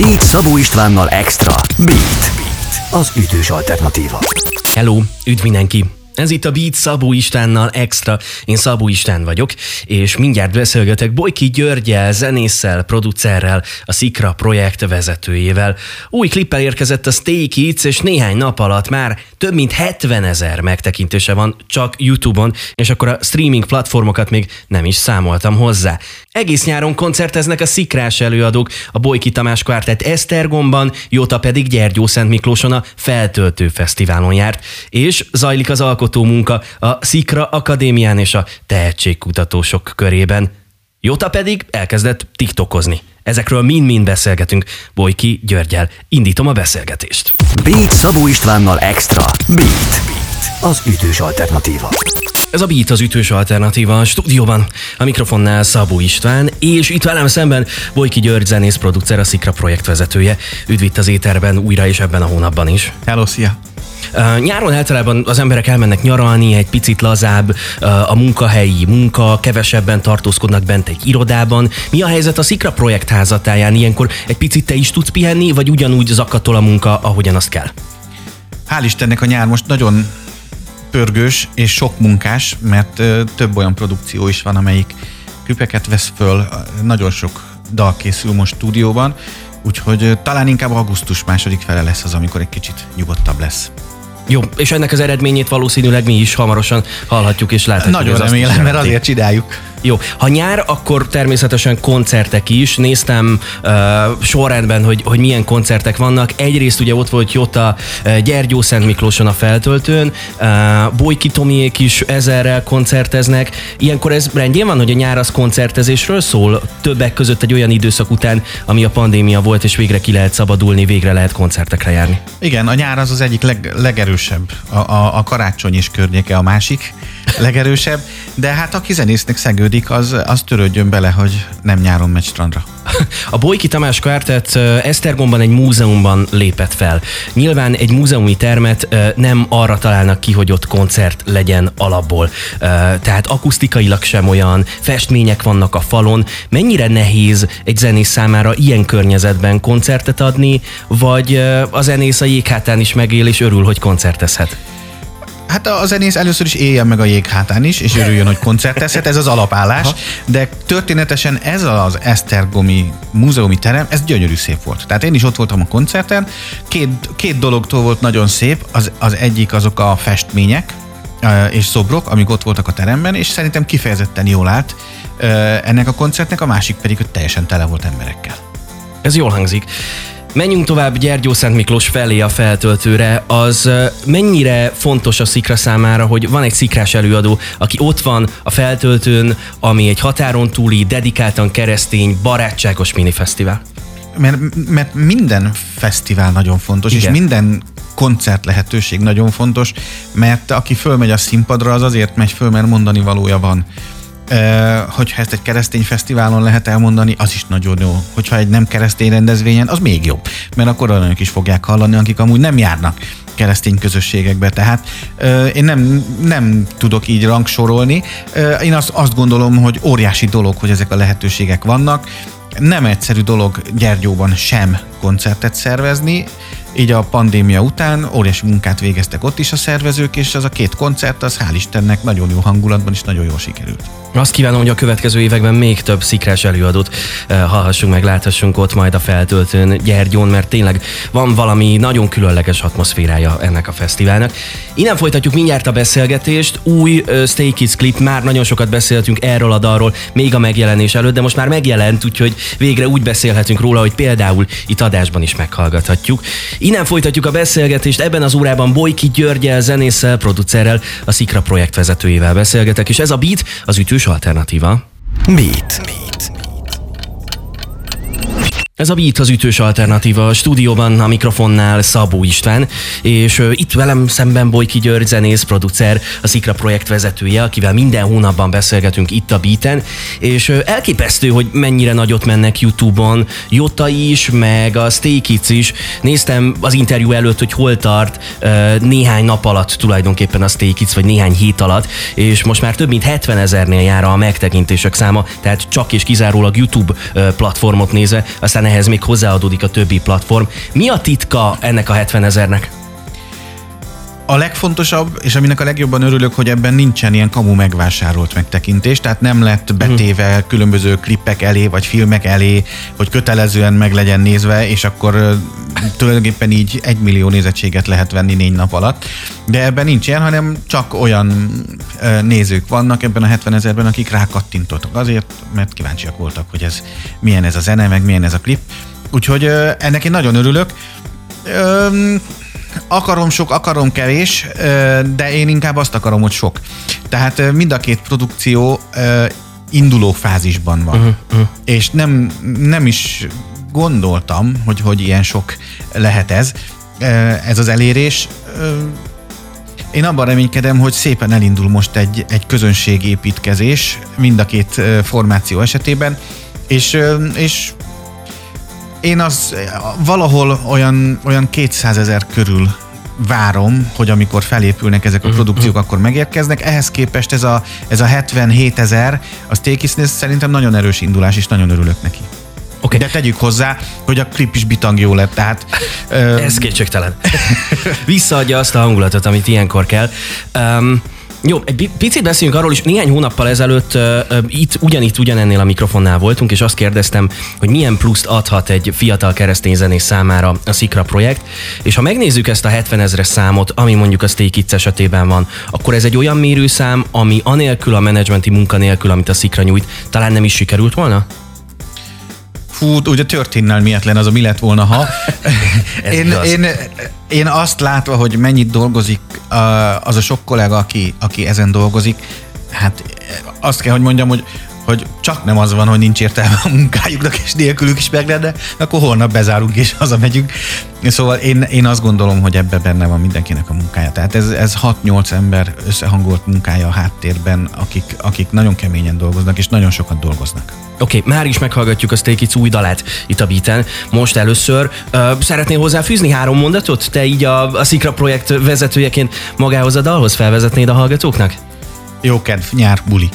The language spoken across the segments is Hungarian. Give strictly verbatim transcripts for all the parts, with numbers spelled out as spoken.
Beat Szabó Istvánnal extra. Beat. Beat. Az ütős alternatíva. Hello, üdv mindenki! Ez itt a Beat Szabó Istvánnal extra. Én Szabó István vagyok, és mindjárt beszélgetek Bolyki Györgyel, zenésszel, producerrel, a Szikra Projekt vezetőjével. Új klippel érkezett a Staykids, és néhány nap alatt már több mint hetvenezer megtekintése van csak YouTube-on, és akkor a streaming platformokat még nem is számoltam hozzá. Egész nyáron koncerteznek a szikrás előadók, a Bolyki Tamás Kvártett Esztergomban, Jota pedig Gyergyó Szent Miklóson a Feltöltő Fesztiválon járt, és zajlik az alkotó munka a Szikra Akadémián és a Tehetségkutatósok körében. Jota pedig elkezdett tiktokozni. Ezekről mind-mind beszélgetünk Bolyki Györgyel. Indítom a beszélgetést. Beat Szabó Istvánnal extra. Beat. Beat. Az ütős alternatíva. Ez a Beat az ütős alternatíva a stúdióban. A mikrofonnál Szabó István, és itt velem szemben Bolyki György zenész producer, a Szikra Projekt vezetője. Üdv itt az éterben újra és ebben a hónapban is. Hello, szia! Uh, nyáron általában az emberek elmennek nyaralni, egy picit lazább uh, a munkahelyi munka, kevesebben tartózkodnak bent egy irodában. Mi a helyzet a Szikra Projekt házatáján? Ilyenkor egy picit te is tudsz pihenni, vagy ugyanúgy zakatol a munka, ahogyan azt kell? Hál' Istennek a nyár most nagyon pörgős és sok munkás, mert uh, több olyan produkció is van, amelyik klipeket vesz föl, nagyon sok dal készül most stúdióban, úgyhogy uh, talán inkább augusztus második fele lesz az, amikor egy kicsit nyugodtabb lesz. Jó, és ennek az eredményét valószínűleg mi is hamarosan hallhatjuk és láthatjuk. Nagyon remélem, mert azért csináljuk. Jó, ha nyár, akkor természetesen koncertek is. Néztem uh, sorrendben, hogy, hogy milyen koncertek vannak. Egyrészt ugye ott volt Jota uh, Gyergyó Szent Miklóson a Feltöltőn, uh, Bolyki Tomiék is ezerrel koncerteznek. Ilyenkor ez rendjén van, hogy a nyár az koncertezésről szól? Többek között egy olyan időszak után, ami a pandémia volt, és végre ki lehet szabadulni, végre lehet koncertekre járni. Igen, a nyár az az egyik leg, legerősebb. A, a, a karácsony is környéke a másik legerősebb, de hát aki zenésznek szegődik, Az, az törődjön bele, hogy nem nyáron megy strandra. A Bolyki Tamás Kvártett Esztergomban egy múzeumban lépett fel. Nyilván egy múzeumi termet nem arra találnak ki, hogy ott koncert legyen alapból. Tehát akusztikailag sem olyan, festmények vannak a falon. Mennyire nehéz egy zenész számára ilyen környezetben koncertet adni, vagy a zenész a jéghátán is megél és örül, hogy koncertezhet? Hát a zenész először is éljen meg a jéghátán is, és örüljön, hogy koncertezhet, ez az alapállás, de történetesen ez az esztergomi múzeumi terem, ez gyönyörű szép volt. Tehát én is ott voltam a koncerten, két, két dologtól volt nagyon szép, az, az egyik azok a festmények és szobrok, amik ott voltak a teremben, és szerintem kifejezetten jól állt ennek a koncertnek, a másik pedig, hogy teljesen tele volt emberekkel. Ez jól hangzik. Menjünk tovább Gyergyó Szent Miklós felé a Feltöltőre. Az mennyire fontos a Szikra számára, hogy van egy szikrás előadó, aki ott van a Feltöltőn, ami egy határon túli, dedikáltan keresztény, barátságos minifesztivál? Mert, mert minden fesztivál nagyon fontos, igen, és minden koncert lehetőség nagyon fontos, mert aki fölmegy a színpadra, az azért megy föl, mert mondani valója van. Hogyha ezt egy keresztény fesztiválon lehet elmondani, az is nagyon jó. Hogyha egy nem keresztény rendezvényen, az még jobb. Mert akkor olyanok is fogják hallani, akik amúgy nem járnak keresztény közösségekbe. Tehát én nem, nem tudok így rangsorolni. Én azt, azt gondolom, hogy óriási dolog, hogy ezek a lehetőségek vannak. Nem egyszerű dolog Gyergyóban sem koncertet szervezni. Így a pandémia után óriási munkát végeztek ott is a szervezők, és az a két koncert, az hál' Istennek nagyon jó hangulatban és nagyon jól sikerült. Azt kívánom, hogy a következő években még több szikrás előadót uh, hallhassunk meg, láthassunk ott majd a Feltöltőn Gyergyón, mert tényleg van valami nagyon különleges atmoszférája ennek a fesztiválnak. Innen folytatjuk mindjárt a beszélgetést. Új uh, Staykids klip, már nagyon sokat beszéltünk erről a dalról, még a megjelenés előtt, de most már megjelent, úgyhogy végre úgy beszélhetünk róla, hogy például itt adásban is meghallgathatjuk. Innen folytatjuk a beszélgetést, ebben az órában Bolyki Györgyel, zenésszel, producerrel, a Szikra Projekt vezetőjével beszélgetek, és ez a Beat az ütős alternatíva. Beat. Beat. Ez a Beat az ütős alternatíva, a stúdióban, a mikrofonnál Szabó István, és itt velem szemben Bolyki György zenész, producer, a Szikra Projekt vezetője, akivel minden hónapban beszélgetünk itt a Beaten, és elképesztő, hogy mennyire nagyot mennek YouTube-on, Jota is, meg a Staykids is. Néztem az interjú előtt, hogy hol tart néhány nap alatt tulajdonképpen a Staykids, vagy néhány hét alatt, és most már több mint hetvenezernél jár a megtekintések száma, tehát csak és kizárólag YouTube platformot nézve, aztán ehhez még hozzáadódik a többi platform. Mi a titka ennek a hetvenezernek? A legfontosabb, és aminek a legjobban örülök, hogy ebben nincsen ilyen kamu megvásárolt megtekintés, tehát nem lett betéve különböző klippek elé, vagy filmek elé, hogy kötelezően meg legyen nézve, és akkor tulajdonképpen így egy millió nézettséget lehet venni négy nap alatt. De ebben nincs ilyen, hanem csak olyan nézők vannak ebben a hetvenezerben, akik rákattintottak azért, mert kíváncsiak voltak, hogy ez milyen ez a zene, meg milyen ez a klip. Úgyhogy ennek én nagyon örülök. Akarom sok, akarom kevés, de én inkább azt akarom, hogy sok. Tehát mind a két produkció induló fázisban van. Uh-huh, uh-huh. És nem, nem is gondoltam, hogy, hogy ilyen sok lehet ez. Ez az elérés. Én abban reménykedem, hogy szépen elindul most egy, egy közönségépítkezés mind a két formáció esetében, és, és én az valahol olyan, olyan kétszázezer körül várom, hogy amikor felépülnek ezek a produkciók, akkor megérkeznek. Ehhez képest ez a, ez a hetvenhétezer, a Staykids szerintem nagyon erős indulás, és nagyon örülök neki. Okay. De tegyük hozzá, hogy a klip is bitang jó lett, tehát... Öm... Ez kétségtelen. Visszaadja azt a hangulatot, amit ilyenkor kell. Um... Jó, egy picit beszéljünk arról is, néhány hónappal ezelőtt uh, itt ugyanitt ugyanennél a mikrofonnál voltunk, és azt kérdeztem, hogy milyen pluszt adhat egy fiatal keresztény zenész számára a Szikra projekt, és ha megnézzük ezt a hetvenezres számot, ami mondjuk a Staykids esetében van, akkor ez egy olyan mérőszám, ami anélkül a menedzsmenti munka nélkül, amit a Szikra nyújt, talán nem is sikerült volna? Fú, ugye történnel miatlen az a mi lett volna, ha. én, én, én azt látva, hogy mennyit dolgozik az a sok kollega, aki, aki ezen dolgozik, hát azt kell, hogy mondjam, hogy, hogy csak nem az van, hogy nincs értelme a munkájuknak, és nélkülük is meg lenne, akkor holnap bezárunk és hazamegyünk. Szóval én, én azt gondolom, hogy ebben benne van mindenkinek a munkája. Tehát ez, ez hat-nyolc ember összehangolt munkája a háttérben, akik, akik nagyon keményen dolgoznak, és nagyon sokat dolgoznak. Oké, okay, már is meghallgatjuk a Staykids új dalát itt a Beaten. Most először uh, szeretnél hozzáfűzni három mondatot? Te így a, a Szikra projekt vezetőjeként magához a dalhoz felvezetnéd a hallgatóknak? Jó kedv, nyár, buli.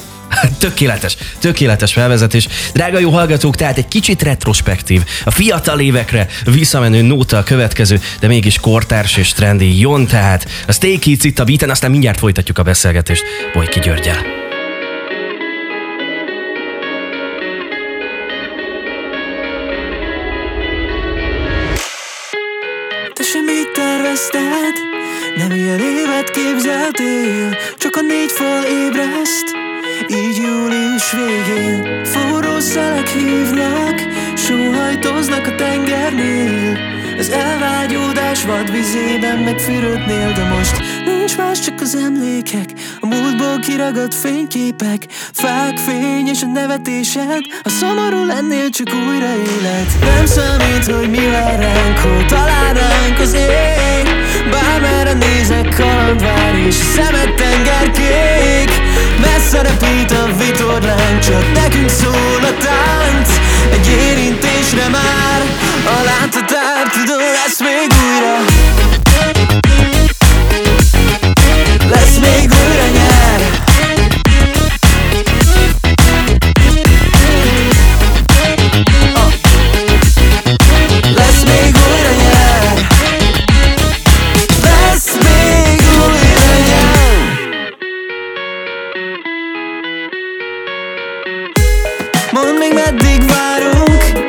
Tökéletes, tökéletes felvezetés. Drága jó hallgatók, tehát egy kicsit retrospektív, a fiatal évekre visszamenő nóta a következő, de mégis kortárs és trendi jön, tehát a Staykids itt a Beaten, aztán mindjárt folytatjuk a beszélgetést Bolyki Györgyel. Nem ilyen évet képzeltél, csak a négy fal ébreszt, így július végén. Forró szelek hívnak, sóhajtoznak a tengernél, az elvágyódás vadvizében megfürödnél, de most nincs más, csak az emlékek, a múltból kiragadt fényképek, fák fény és a nevetésed, ha szomorú lennél, csak újra élet. Nem számít, hogy mi vár ránk, hol talál ránk az ég, bármerre nézek kalandvár és a szemed tengerkék. Messze repít a vitorlánk, csak nekünk szól a tánc, egy érintésre már a láthatár, tudod, lesz még újra, lesz még újra nyár. Lesz még újra nyár. Lesz még újra nyár. Mondd még, meddig várunk.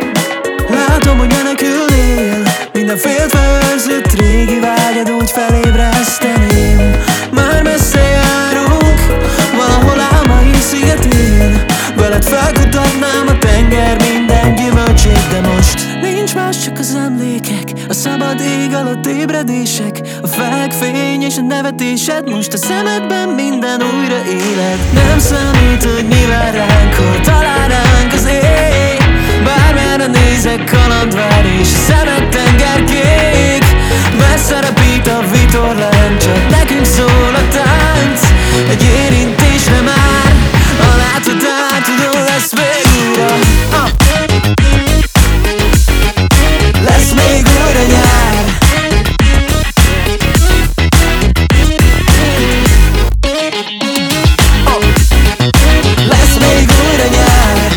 Látom, hogy menekülnél. Minden féltve őrzött régi vágyad úgy felébreszteném. Már messze járunk, valahol álmai szigetén. Veled felkutatnám a tenger minden gyümölcsét, de most nincs más, csak az emlékek, a szabad ég alatt ébredések, a fák fény és a nevetésed, most a szemedben minden újra élet. Nem számít, hogy mi vár ránk, hol talál ránk az ég, bármerre nézek kalandvár és a szemed tengerkék. Messze repít a vitorlán, csak nekünk szól a tánc, egy érintésre már a láthatár, tudod, lesz még újra. Ah. Lesz még újra nyár. Oh. Lesz még újra nyár.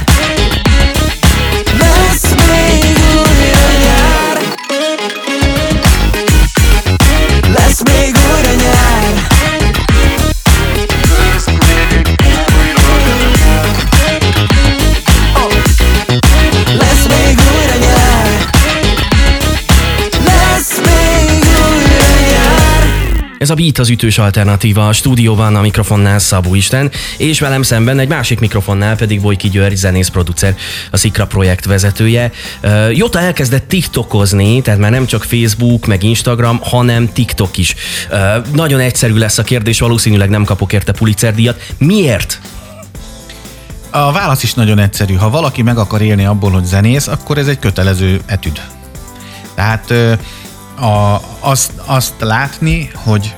Lesz még újra. Ez a Beat az ütős alternatíva, a stúdióban a mikrofonnál Szabó István, és velem szemben egy másik mikrofonnál pedig Bolyki György, zenész producer, a Szikra Projekt vezetője. Jota elkezdett TikTokozni, tehát már nem csak Facebook, meg Instagram, hanem TikTok is. Nagyon egyszerű lesz a kérdés, valószínűleg nem kapok érte Pulitzer-díjat. Miért? A válasz is nagyon egyszerű. Ha valaki meg akar élni abból, hogy zenész, akkor ez egy kötelező etüd. Tehát a, azt, azt látni, hogy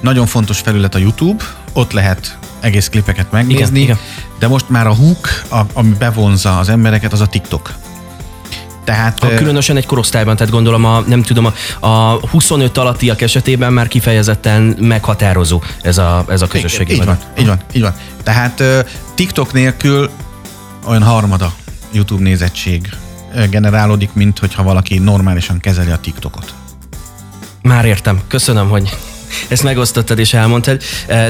nagyon fontos felület a YouTube, ott lehet egész klipeket megnézni, igen, de most már a hook, a, ami bevonza az embereket, az a TikTok. Tehát, ha különösen egy korosztályban, tehát gondolom a, nem tudom, a, a huszonöt alattiak esetében már kifejezetten meghatározó ez a, ez a közösség. Így van, így van, így van. Tehát TikTok nélkül olyan harmada YouTube nézettség generálódik, mint hogyha valaki normálisan kezeli a TikTokot. Már értem. Köszönöm, hogy ezt megosztottad és elmondtad.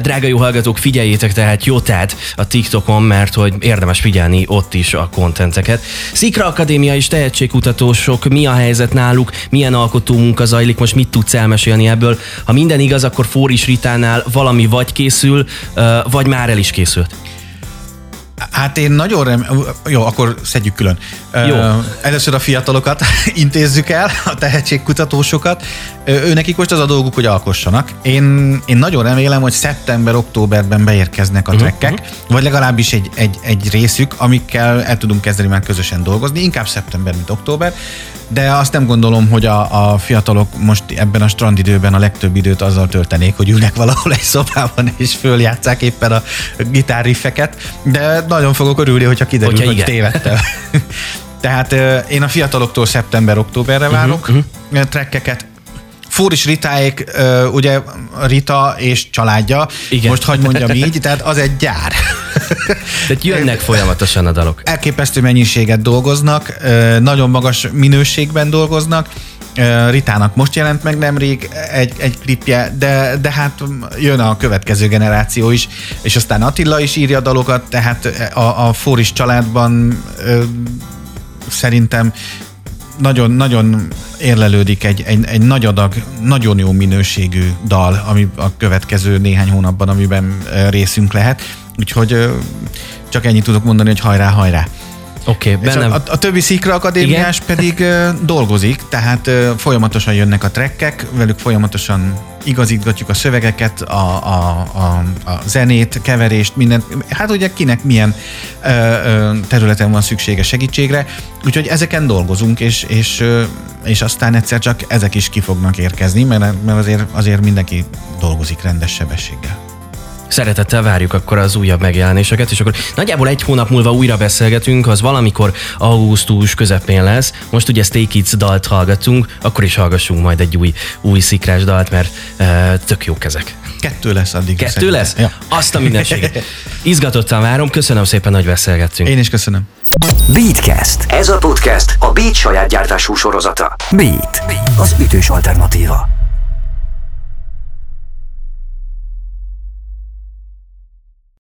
Drága jó hallgatók, figyeljétek tehát Jotát a TikTokon, mert hogy érdemes figyelni ott is a kontenteket. Szikra Akadémia és tehetségkutatósok, mi a helyzet náluk, milyen alkotó munka zajlik, most mit tudsz elmesélni ebből? Ha minden igaz, akkor Foris Ritánál valami vagy készül, vagy már el is készült. Hát én nagyon remélem... Jó, akkor szedjük külön. Jó. Először a fiatalokat intézzük el, a tehetségkutatósokat. Őnekik most az a dolguk, hogy alkossanak. Én, én nagyon remélem, hogy szeptember-októberben beérkeznek a uh-huh. trekkek, vagy legalábbis egy, egy, egy részük, amikkel el tudunk kezdeni már közösen dolgozni. Inkább szeptember, mint október. De azt nem gondolom, hogy a, a fiatalok most ebben a strandidőben a legtöbb időt azzal töltenék, hogy ülnek valahol egy szobában és följátszák éppen a gitárriffeket, de nagyon fogok örülni, hogyha kiderül, hogyha hogy igen. tévedtem. Tehát én a fiataloktól szeptember-októberre várok uh-huh, uh-huh. trekkeket. Foris Ritáék, ugye Rita és családja, igen. most hagyd mondjam így, tehát az egy gyár. Tehát jönnek folyamatosan a dalok. Elképesztő mennyiséget dolgoznak, nagyon magas minőségben dolgoznak. Ritának most jelent meg nemrég egy, egy klipje, de, de hát jön a következő generáció is, és aztán Attila is írja dalokat, tehát a, a Foris családban szerintem Nagyon, nagyon érlelődik egy, egy, egy nagy adag, nagyon jó minőségű dal, ami a következő néhány hónapban, amiben részünk lehet. Úgyhogy csak ennyit tudok mondani, hogy hajrá, hajrá. Okay, bennem... a, a többi Szikra Akadémiás igen? pedig dolgozik, tehát folyamatosan jönnek a trekkek, velük folyamatosan igazítgatjuk a szövegeket, a, a, a, a zenét, keverést, mindent. Hát ugye kinek milyen ö, ö, területen van szüksége segítségre, úgyhogy ezeken dolgozunk, és, és, ö, és aztán egyszer csak ezek is ki fognak érkezni, mert, mert azért, azért mindenki dolgozik rendes sebességgel. Szeretettel várjuk akkor az újabb megjelenéseket, és akkor nagyjából egy hónap múlva újra beszélgetünk, az valamikor augusztus közepén lesz. Most ugye Staykids dalt hallgatunk, akkor is hallgassunk majd egy új, új szikrás dalt, mert e, tök jók ezek. Kettő lesz addig. Kettő szerintem. Lesz? Ja. Azt a mindenséget. Izgatottan várom, köszönöm szépen, hogy beszélgettünk. Én is köszönöm. Beatcast. Ez a podcast a Beat saját gyártású sorozata. Beat. Az ütős alternatíva.